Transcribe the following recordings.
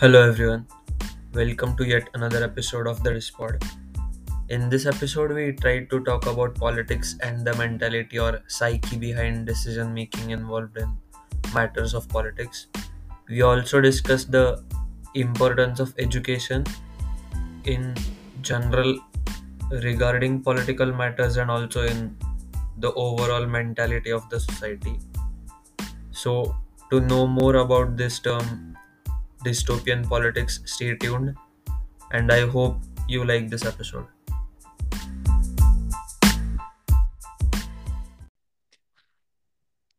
Hello everyone, welcome to yet another episode of the theDispod. In this episode, we tried to talk about politics and the mentality or psyche behind decision making involved in matters of politics. We also discussed the importance of education in general regarding political matters and also in the overall mentality of the society. So, to know more about this term, dystopian politics, stay tuned, and I hope you like this episode.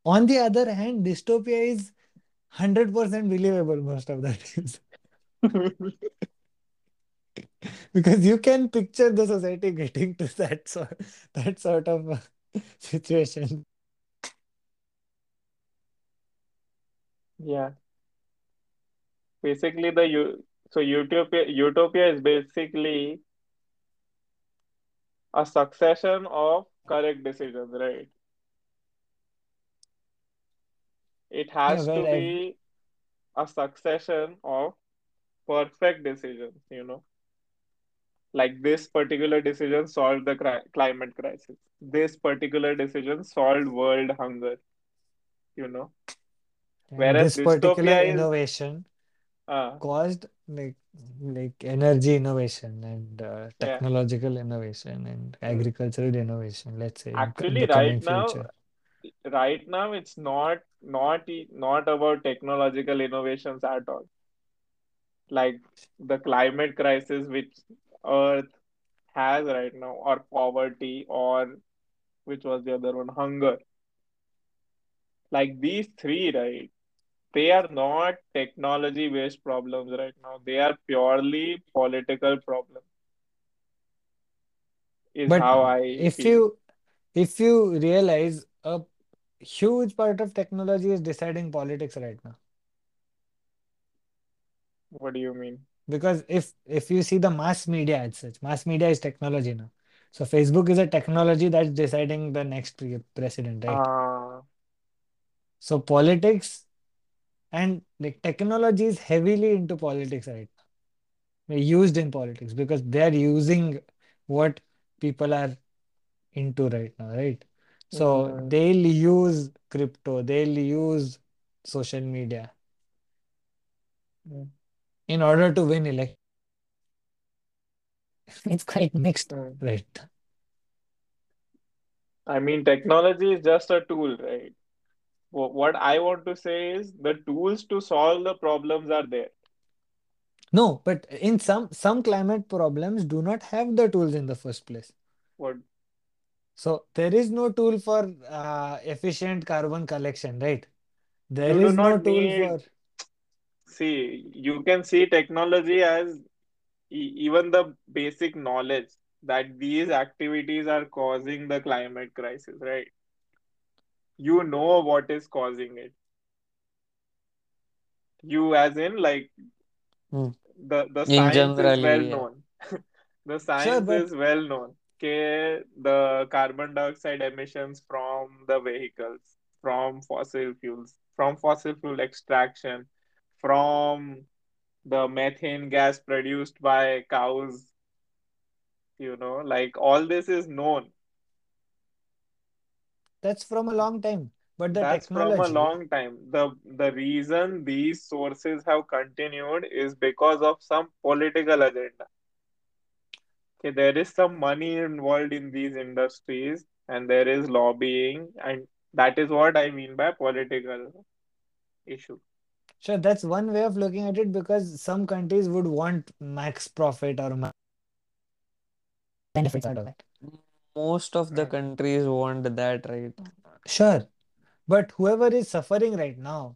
On the other hand, dystopia is 100% believable most of the times because you can picture the society getting to that sort of situation. Yeah. Basically, utopia is basically a succession of correct decisions, right? It has to be a succession of perfect decisions, Like this particular decision solved the climate crisis. This particular decision solved world hunger, Whereas this particular innovation caused like energy innovation and technological innovation and agricultural innovation, let's say. Actually, right now it's not about technological innovations at all. Like the climate crisis which Earth has right now, or poverty, or which was the other one, hunger. Like these three, right? They are not technology-based problems right now. They are purely political problems. If you realize, a huge part of technology is deciding politics right now. What do you mean? Because if you see the mass media as such, mass media is technology now. So Facebook is a technology that's deciding the next president, right? So politics. And like technology is heavily into politics right now. They're used in politics because they're using what people are into right now, right? So they'll use crypto, they'll use social media in order to win election. It's quite mixed right now. I mean, technology is just a tool, right? What I want to say is the tools to solve the problems are there. No, but in some climate problems do not have the tools in the first place. What? So there is no tool for efficient carbon collection, right? See, you can see technology as even the basic knowledge that these activities are causing the climate crisis, right? You know what is causing it. You as in like the science is well known. The science is well known. Okay, the carbon dioxide emissions from the vehicles, from fossil fuels, from fossil fuel extraction, from the methane gas produced by cows, like all this is known. That's from a long time, but the reason these sources have continued is because of some political agenda. Okay, there is some money involved in these industries, and there is lobbying, and that is what I mean by political issue. Sure, that's one way of looking at it because some countries would want max profit or max benefits out of it. Most of the countries want that, right? Sure. But whoever is suffering right now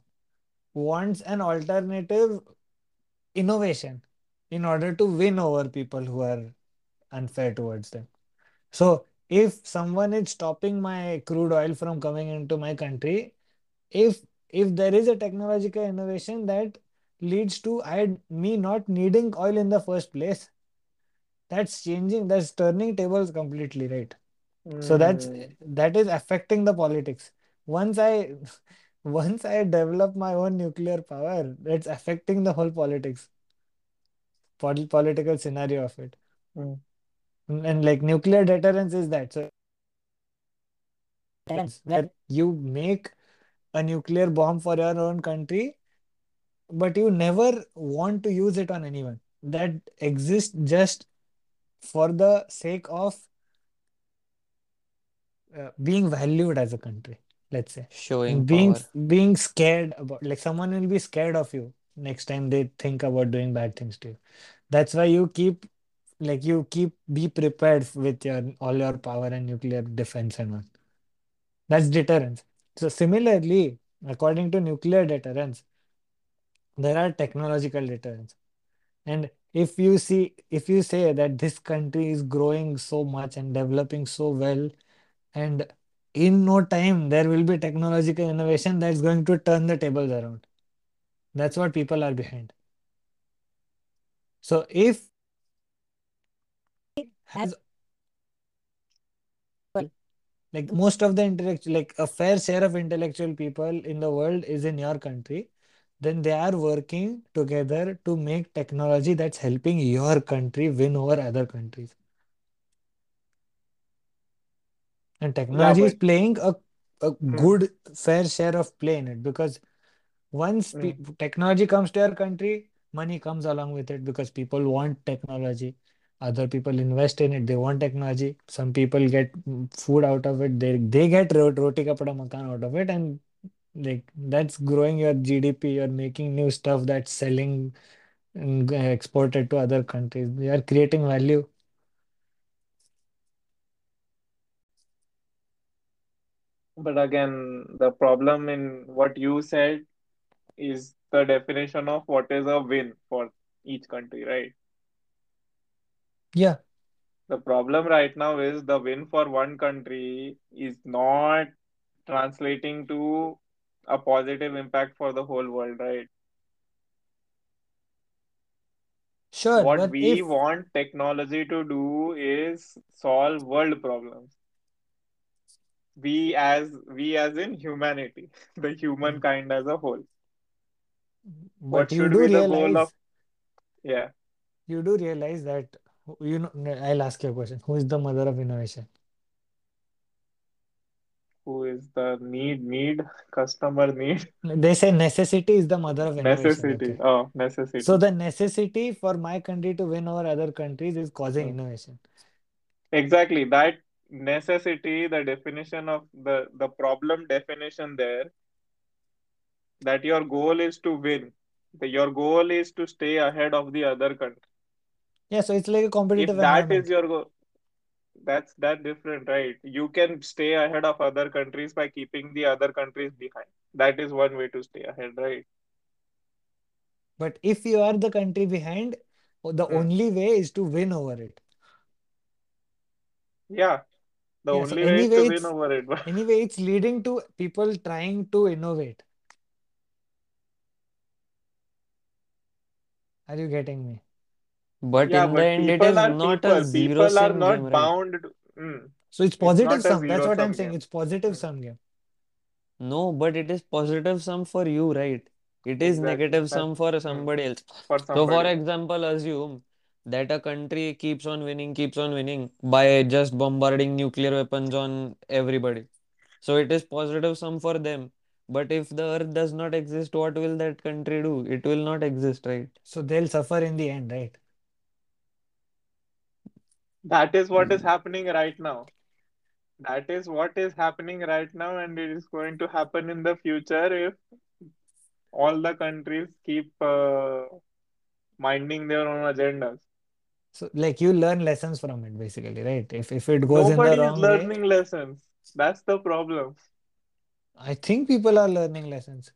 wants an alternative innovation in order to win over people who are unfair towards them. So if someone is stopping my crude oil from coming into my country, if there is a technological innovation that leads to me not needing oil in the first place, that's changing, that's turning tables completely, right? So that is affecting the politics. Once I Once I develop my own nuclear power, it's affecting the whole political scenario of it. Mm. And like nuclear deterrence is that. So deterrence, where you make a nuclear bomb for your own country, but you never want to use it on anyone. That exists just for the sake of being valued as a country, let's say. Showing power. Being scared about, like someone will be scared of you next time they think about doing bad things to you. That's why you keep, like you keep, be prepared with all your power and nuclear defense and all. That's deterrence. So similarly, according to nuclear deterrence, there are technological deterrence. And if you say that this country is growing so much and developing so well, and in no time there will be technological innovation that's going to turn the tables around. That's what people are behind. So if it has, like most of the intellectual, like a fair share of intellectual people in the world is in your country, then they are working together to make technology that's helping your country win over other countries. And technology is playing a good fair share of play in it, because once technology comes to your country, money comes along with it, because people want technology. Other people invest in it. They want technology. Some people get food out of it. They get roti kapda makan out of it, and like that's growing your GDP. You're making new stuff that's selling and exported to other countries. They are creating value. But again, the problem in what you said is the definition of what is a win for each country, right? Yeah. The problem right now is the win for one country is not translating to a positive impact for the whole world, right? Sure. What we want technology to do is solve world problems. We as in humanity, the humankind as a whole. What should be the goal of? Yeah. You do realize that, you know, I'll ask you a question. Who is the mother of innovation? Who is the customer need? They say necessity is the mother of innovation. Necessity. Okay. Oh, necessity. So the necessity for my country to win over other countries is causing innovation. Exactly. That necessity, the definition of the problem definition there, that your goal is to win. Your goal is to stay ahead of the other country. Yeah, so it's like a competitive environment. If that is your goal, that's different, right? You can stay ahead of other countries by keeping the other countries behind. That is one way to stay ahead, right? But if you are the country behind, the only way is to win over it. Yeah, the only way is to win over it. Anyway, it's leading to people trying to innovate. Are you getting me? But in the end, it is not a zero-sum game, right? So it's positive-sum. That's what I'm saying. It's positive-sum game. No, but it is positive-sum for you, right? It is negative-sum for somebody else. So for example, assume that a country keeps on winning by just bombarding nuclear weapons on everybody. So it is positive-sum for them. But if the earth does not exist, what will that country do? It will not exist, right? So they'll suffer in the end, right? That is what is happening right now. And it is going to happen in the future if all the countries keep minding their own agendas. So like you learn lessons from it basically, right? If it goes in the wrong way. Nobody is learning lessons. That's the problem. I think people are learning lessons.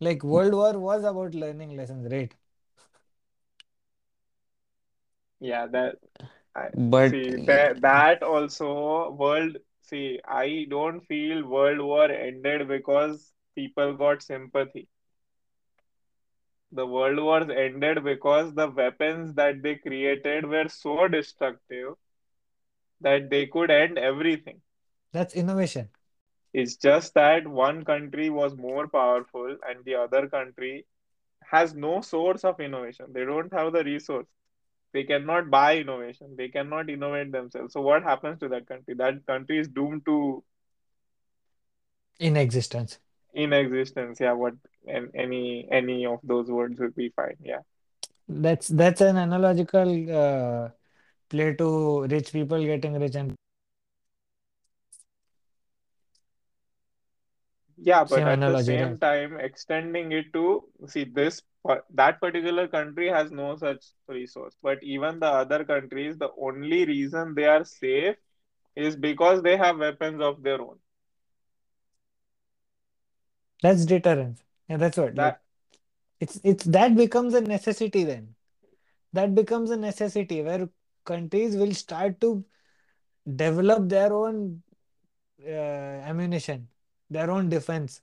Like World War was about learning lessons, right? Yeah, I don't feel World War ended because people got sympathy. The World Wars ended because the weapons that they created were so destructive that they could end everything. That's innovation. It's just that one country was more powerful and the other country has no source of innovation. They don't have the resource. They cannot buy innovation. They cannot innovate themselves. So what happens to that country? That country is doomed to inexistence. Inexistence, yeah. What and any of those words would be fine. Yeah. That's an analogical play to rich people getting rich and yeah, but same at analogy, the same time extending it to see this that particular country has no such resource. But even the other countries, the only reason they are safe is because they have weapons of their own. That's deterrence. Yeah, that's what. It's that becomes a necessity then. That becomes a necessity where countries will start to develop their own ammunition, their own defense.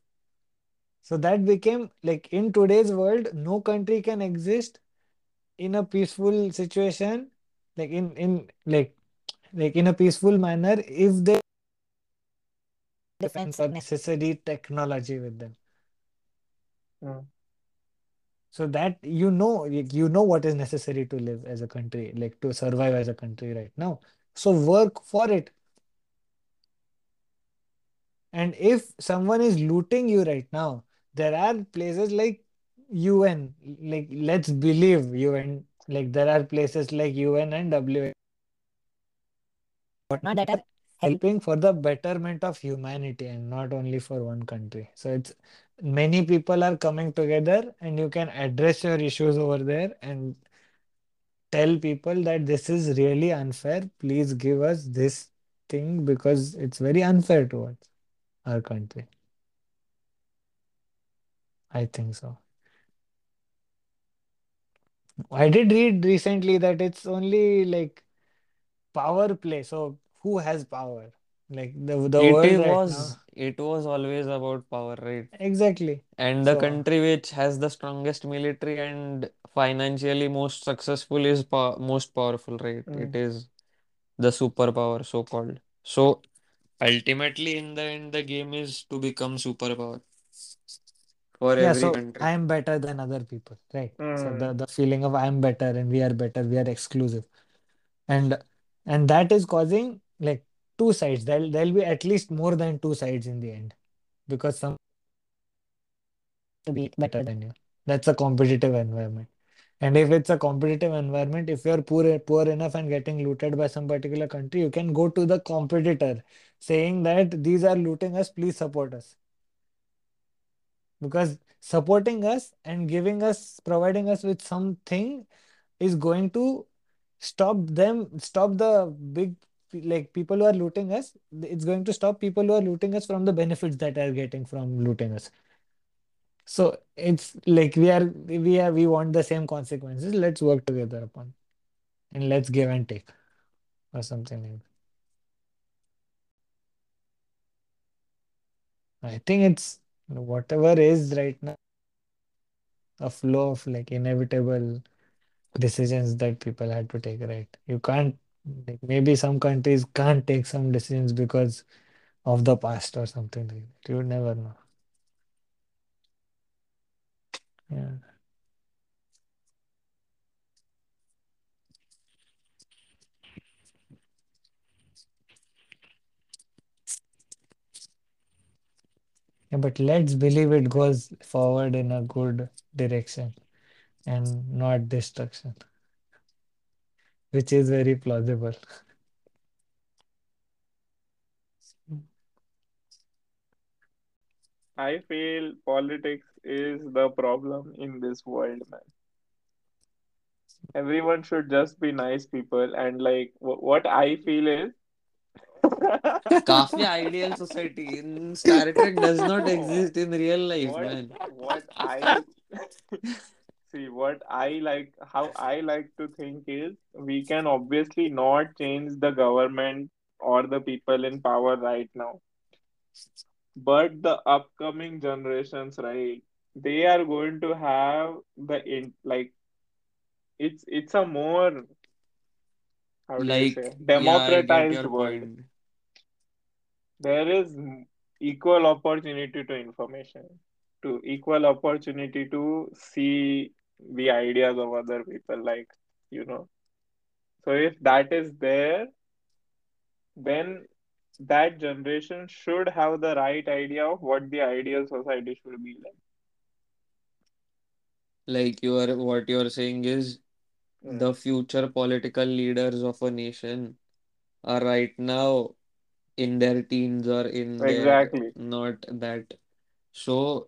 So that became like in today's world, no country can exist in a peaceful situation, like in a peaceful manner if they defense or necessary technology with them. Yeah. So that you know what is necessary to live as a country, like to survive as a country right now. So work for it. And if someone is looting you right now, there are places like UN, like let's believe UN, like there are places like UN and WHO that are helping for the betterment of humanity and not only for one country. So it's many people are coming together and you can address your issues over there and tell people that this is really unfair. Please give us this thing because it's very unfair towards our country. I think so. I did read recently that it's only like power play. So who has power? Like the world was right now. It was always about power, right? Exactly. And the country which has the strongest military and financially most successful is most powerful, right? It is the superpower, so called. So ultimately, in the end, the game is to become superpower for every country. I am better than other people, right? So the feeling of I am better and we are better, we are exclusive, and that is causing like two sides. There'll be at least more than two sides in the end, because some to be better than you. That's a competitive environment, and if it's a competitive environment, if you're poor enough and getting looted by some particular country, you can go to the competitor saying that these are looting us, please support us. Because supporting us and providing us with something is going to stop the big, like people who are looting us. It's going to stop people who are looting us from the benefits that are getting from looting us. So it's like we want the same consequences. Let's work together upon it and let's give and take or something like that. I think it's whatever is right now, a flow of like inevitable decisions that people had to take, right? You can't, like maybe some countries can't take some decisions because of the past or something like that. You never know. Yeah. Yeah, but let's believe it goes forward in a good direction and not destruction, which is very plausible. I feel politics is the problem in this world, man. Everyone should just be nice people, and like what I feel is Coffee ideal society in Star Trek does not exist in real life, man. How I like to think is, we can obviously not change the government or the people in power right now. But the upcoming generations, right? They are going to have it's a more, how do you say, democratized world. There is equal opportunity to information, to equal opportunity to see the ideas of other people, like, you know. So if that is there, then that generation should have the right idea of what the ideal society should be like. Like what you are saying is the future political leaders of a nation are right now in their teens or in their not that. So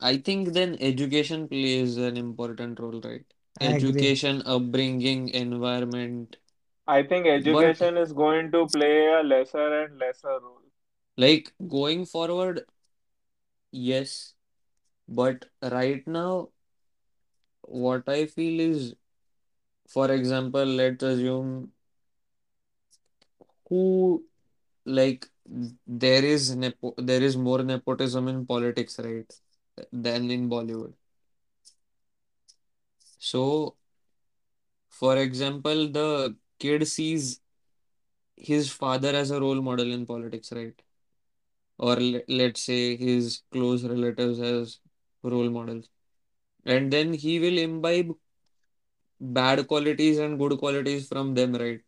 I think then education plays an important role, right? Education, upbringing, environment. I think education is going to play a lesser and lesser role. Like going forward, yes. But right now, what I feel is, for example, let's assume who, like, there is more nepotism in politics, right, than in Bollywood. So, for example, the kid sees his father as a role model in politics, right? Or let's say his close relatives as role models. And then he will imbibe bad qualities and good qualities from them, right?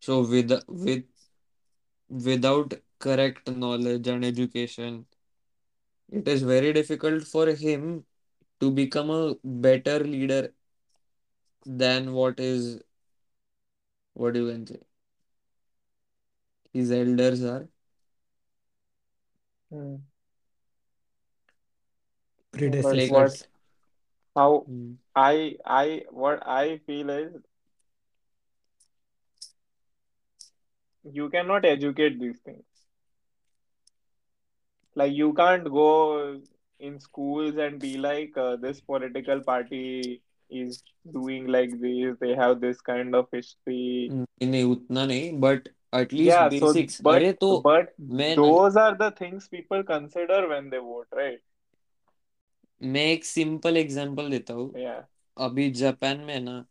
So without correct knowledge and education, it is very difficult for him to become a better leader than what you can say, his elders are. Predecessors. How what I feel is, you cannot educate these things. Like, you can't go in schools and be like, this political party is doing like this, they have this kind of history. But at least basics. But those are the things people consider when they vote, right? मैं एक simple example देता हूँ. अभी Japan में ना,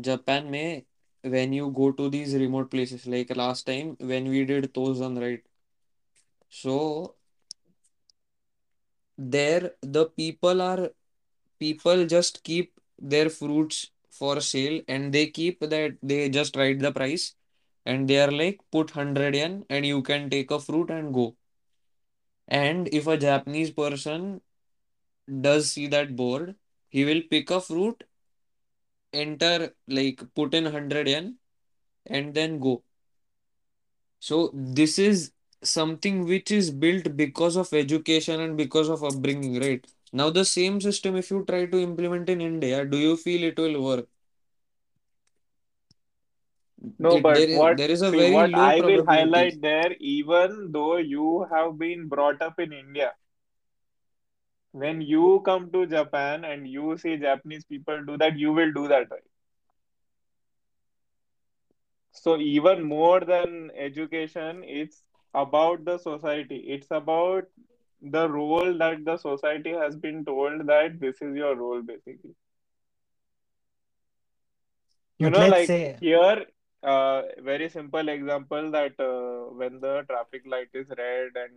Japan में when you go to these remote places, like last time when we did Tozan, right? So there the people just keep their fruits for sale, and they keep that, they just write the price, and they are like, put 100 yen and you can take a fruit and go. And if a Japanese person does see that board, he will pick a fruit, enter, like, put in 100 yen and then go. So this is something which is built because of education and because of upbringing, right? Now the same system, if you try to implement in India, do you feel it will work? No, I will highlight there, even though you have been brought up in India, when you come to Japan and you see Japanese people do that, you will do that, right? So even more than education, it's about the society. It's about the role that the society has been told that this is your role, basically. You know, like here, very simple example that when the traffic light is red and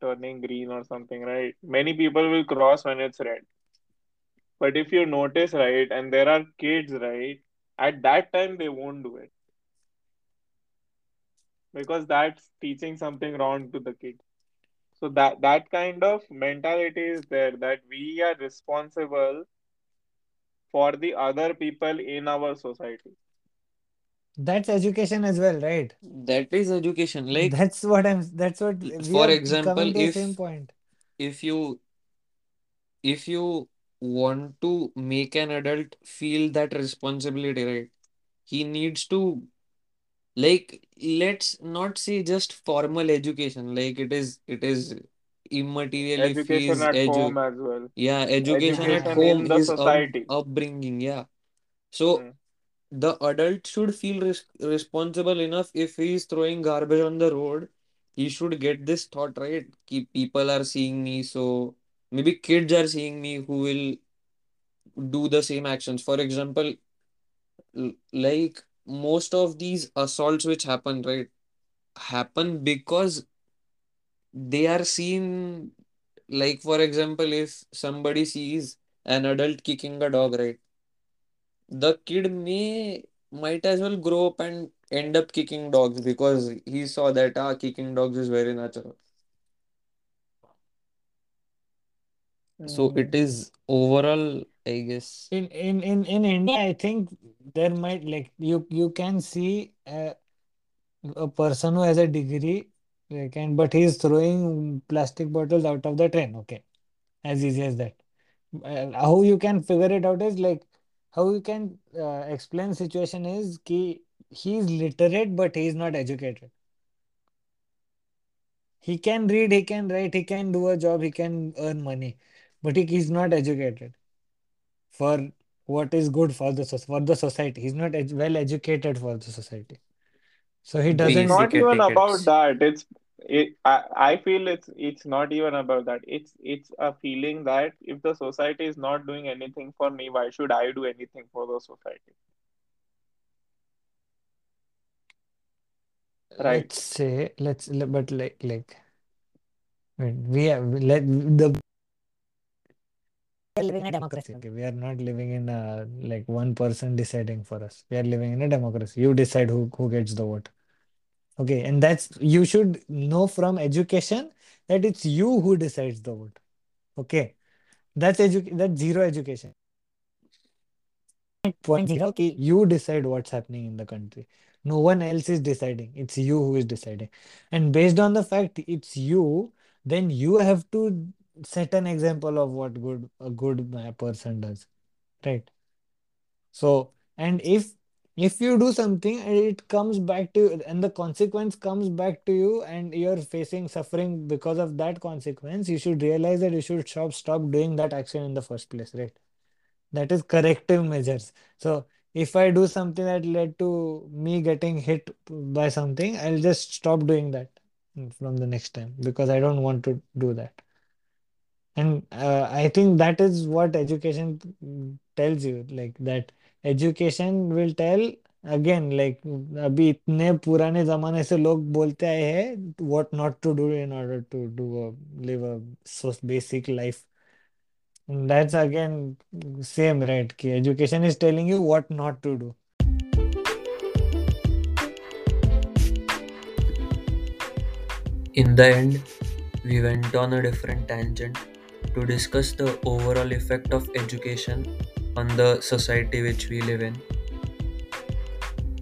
turning green or something, right? Many people will cross when it's red. But if you notice, right, and there are kids, right, at that time they won't do it, because that's teaching something wrong to the kid. So that kind of mentality is there, that we are responsible for the other people in our society. That's education as well, right? That is education. Like, that's what I'm, that's what, for example, if you want to make an adult feel that responsibility, right, he needs to, like, let's not say just formal education, like it is immaterial. Education at home as well. Yeah, education at home in the society. Upbringing, yeah. So the adult should feel responsible enough. If he is throwing garbage on the road, he should get this thought, right? People are seeing me, so maybe kids are seeing me who will do the same actions. For example, like most of these assaults which happen, right? happen because they are seen. Like, for example, if somebody sees an adult kicking a dog, right? The kid might as well grow up and end up kicking dogs because he saw that kicking dogs is very natural. So it Mm. is overall, I guess. In India, I think there might, like, you can see a person who has a degree, like, and but he's throwing plastic bottles out of the train. Okay, as easy as that. How you can figure it out is, like, how you can explain situation is ki he's literate but he's not educated. He can read, he can write, he can do a job, he can earn money, but he's not educated for what is good for the society. He's not well educated for the society, so he It's doesn't. not Basic even about etiquettes. that. I feel it's not even about that. It's a feeling that if the society is not doing anything for me, why should I do anything for the society? Right. Let's say let's le- but like we have let the we are living in a democracy. Okay, we are not living in a, like, one person deciding for us. We are living in a democracy. You decide who gets the vote. Okay, and that's you should know from education that it's you who decides the vote. Okay, that's zero education. 0.0 कि you decide what's happening in the country. No one else is deciding. It's you who is deciding. And based on the fact it's you, then you have to set an example of what a good person does, right? So, and if you do something and it comes back to you, and the consequence comes back to you, and you're facing suffering because of that consequence, you should realize that you should stop doing that action in the first place, right? That is corrective measures. So if I do something that led to me getting hit by something, I'll just stop doing that from the next time because I don't want to do that. And I think that is what education tells you, like that education will tell again, like अभी इतने पुराने जमाने से लोग बोलते आए हैं what not to do in order to live a so basic life. And that's again same, right? Ki education is telling you what not to do. In the end, we went on a different tangent to discuss the overall effect of education on the society which we live in.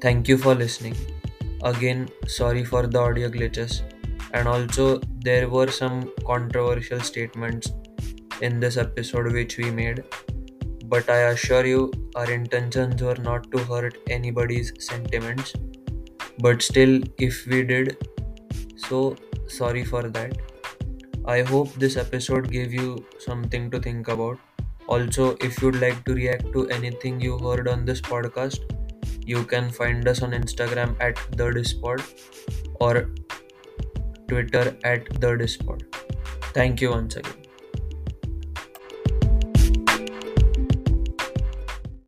Thank you for listening. Again, sorry for the audio glitches. And also, there were some controversial statements in this episode which we made. But I assure you, our intentions were not to hurt anybody's sentiments. But still, if we did, so sorry for that. I hope this episode gave you something to think about. Also, if you'd like to react to anything you heard on this podcast, you can find us on Instagram at theDispod or Twitter at theDispod. Thank you once again.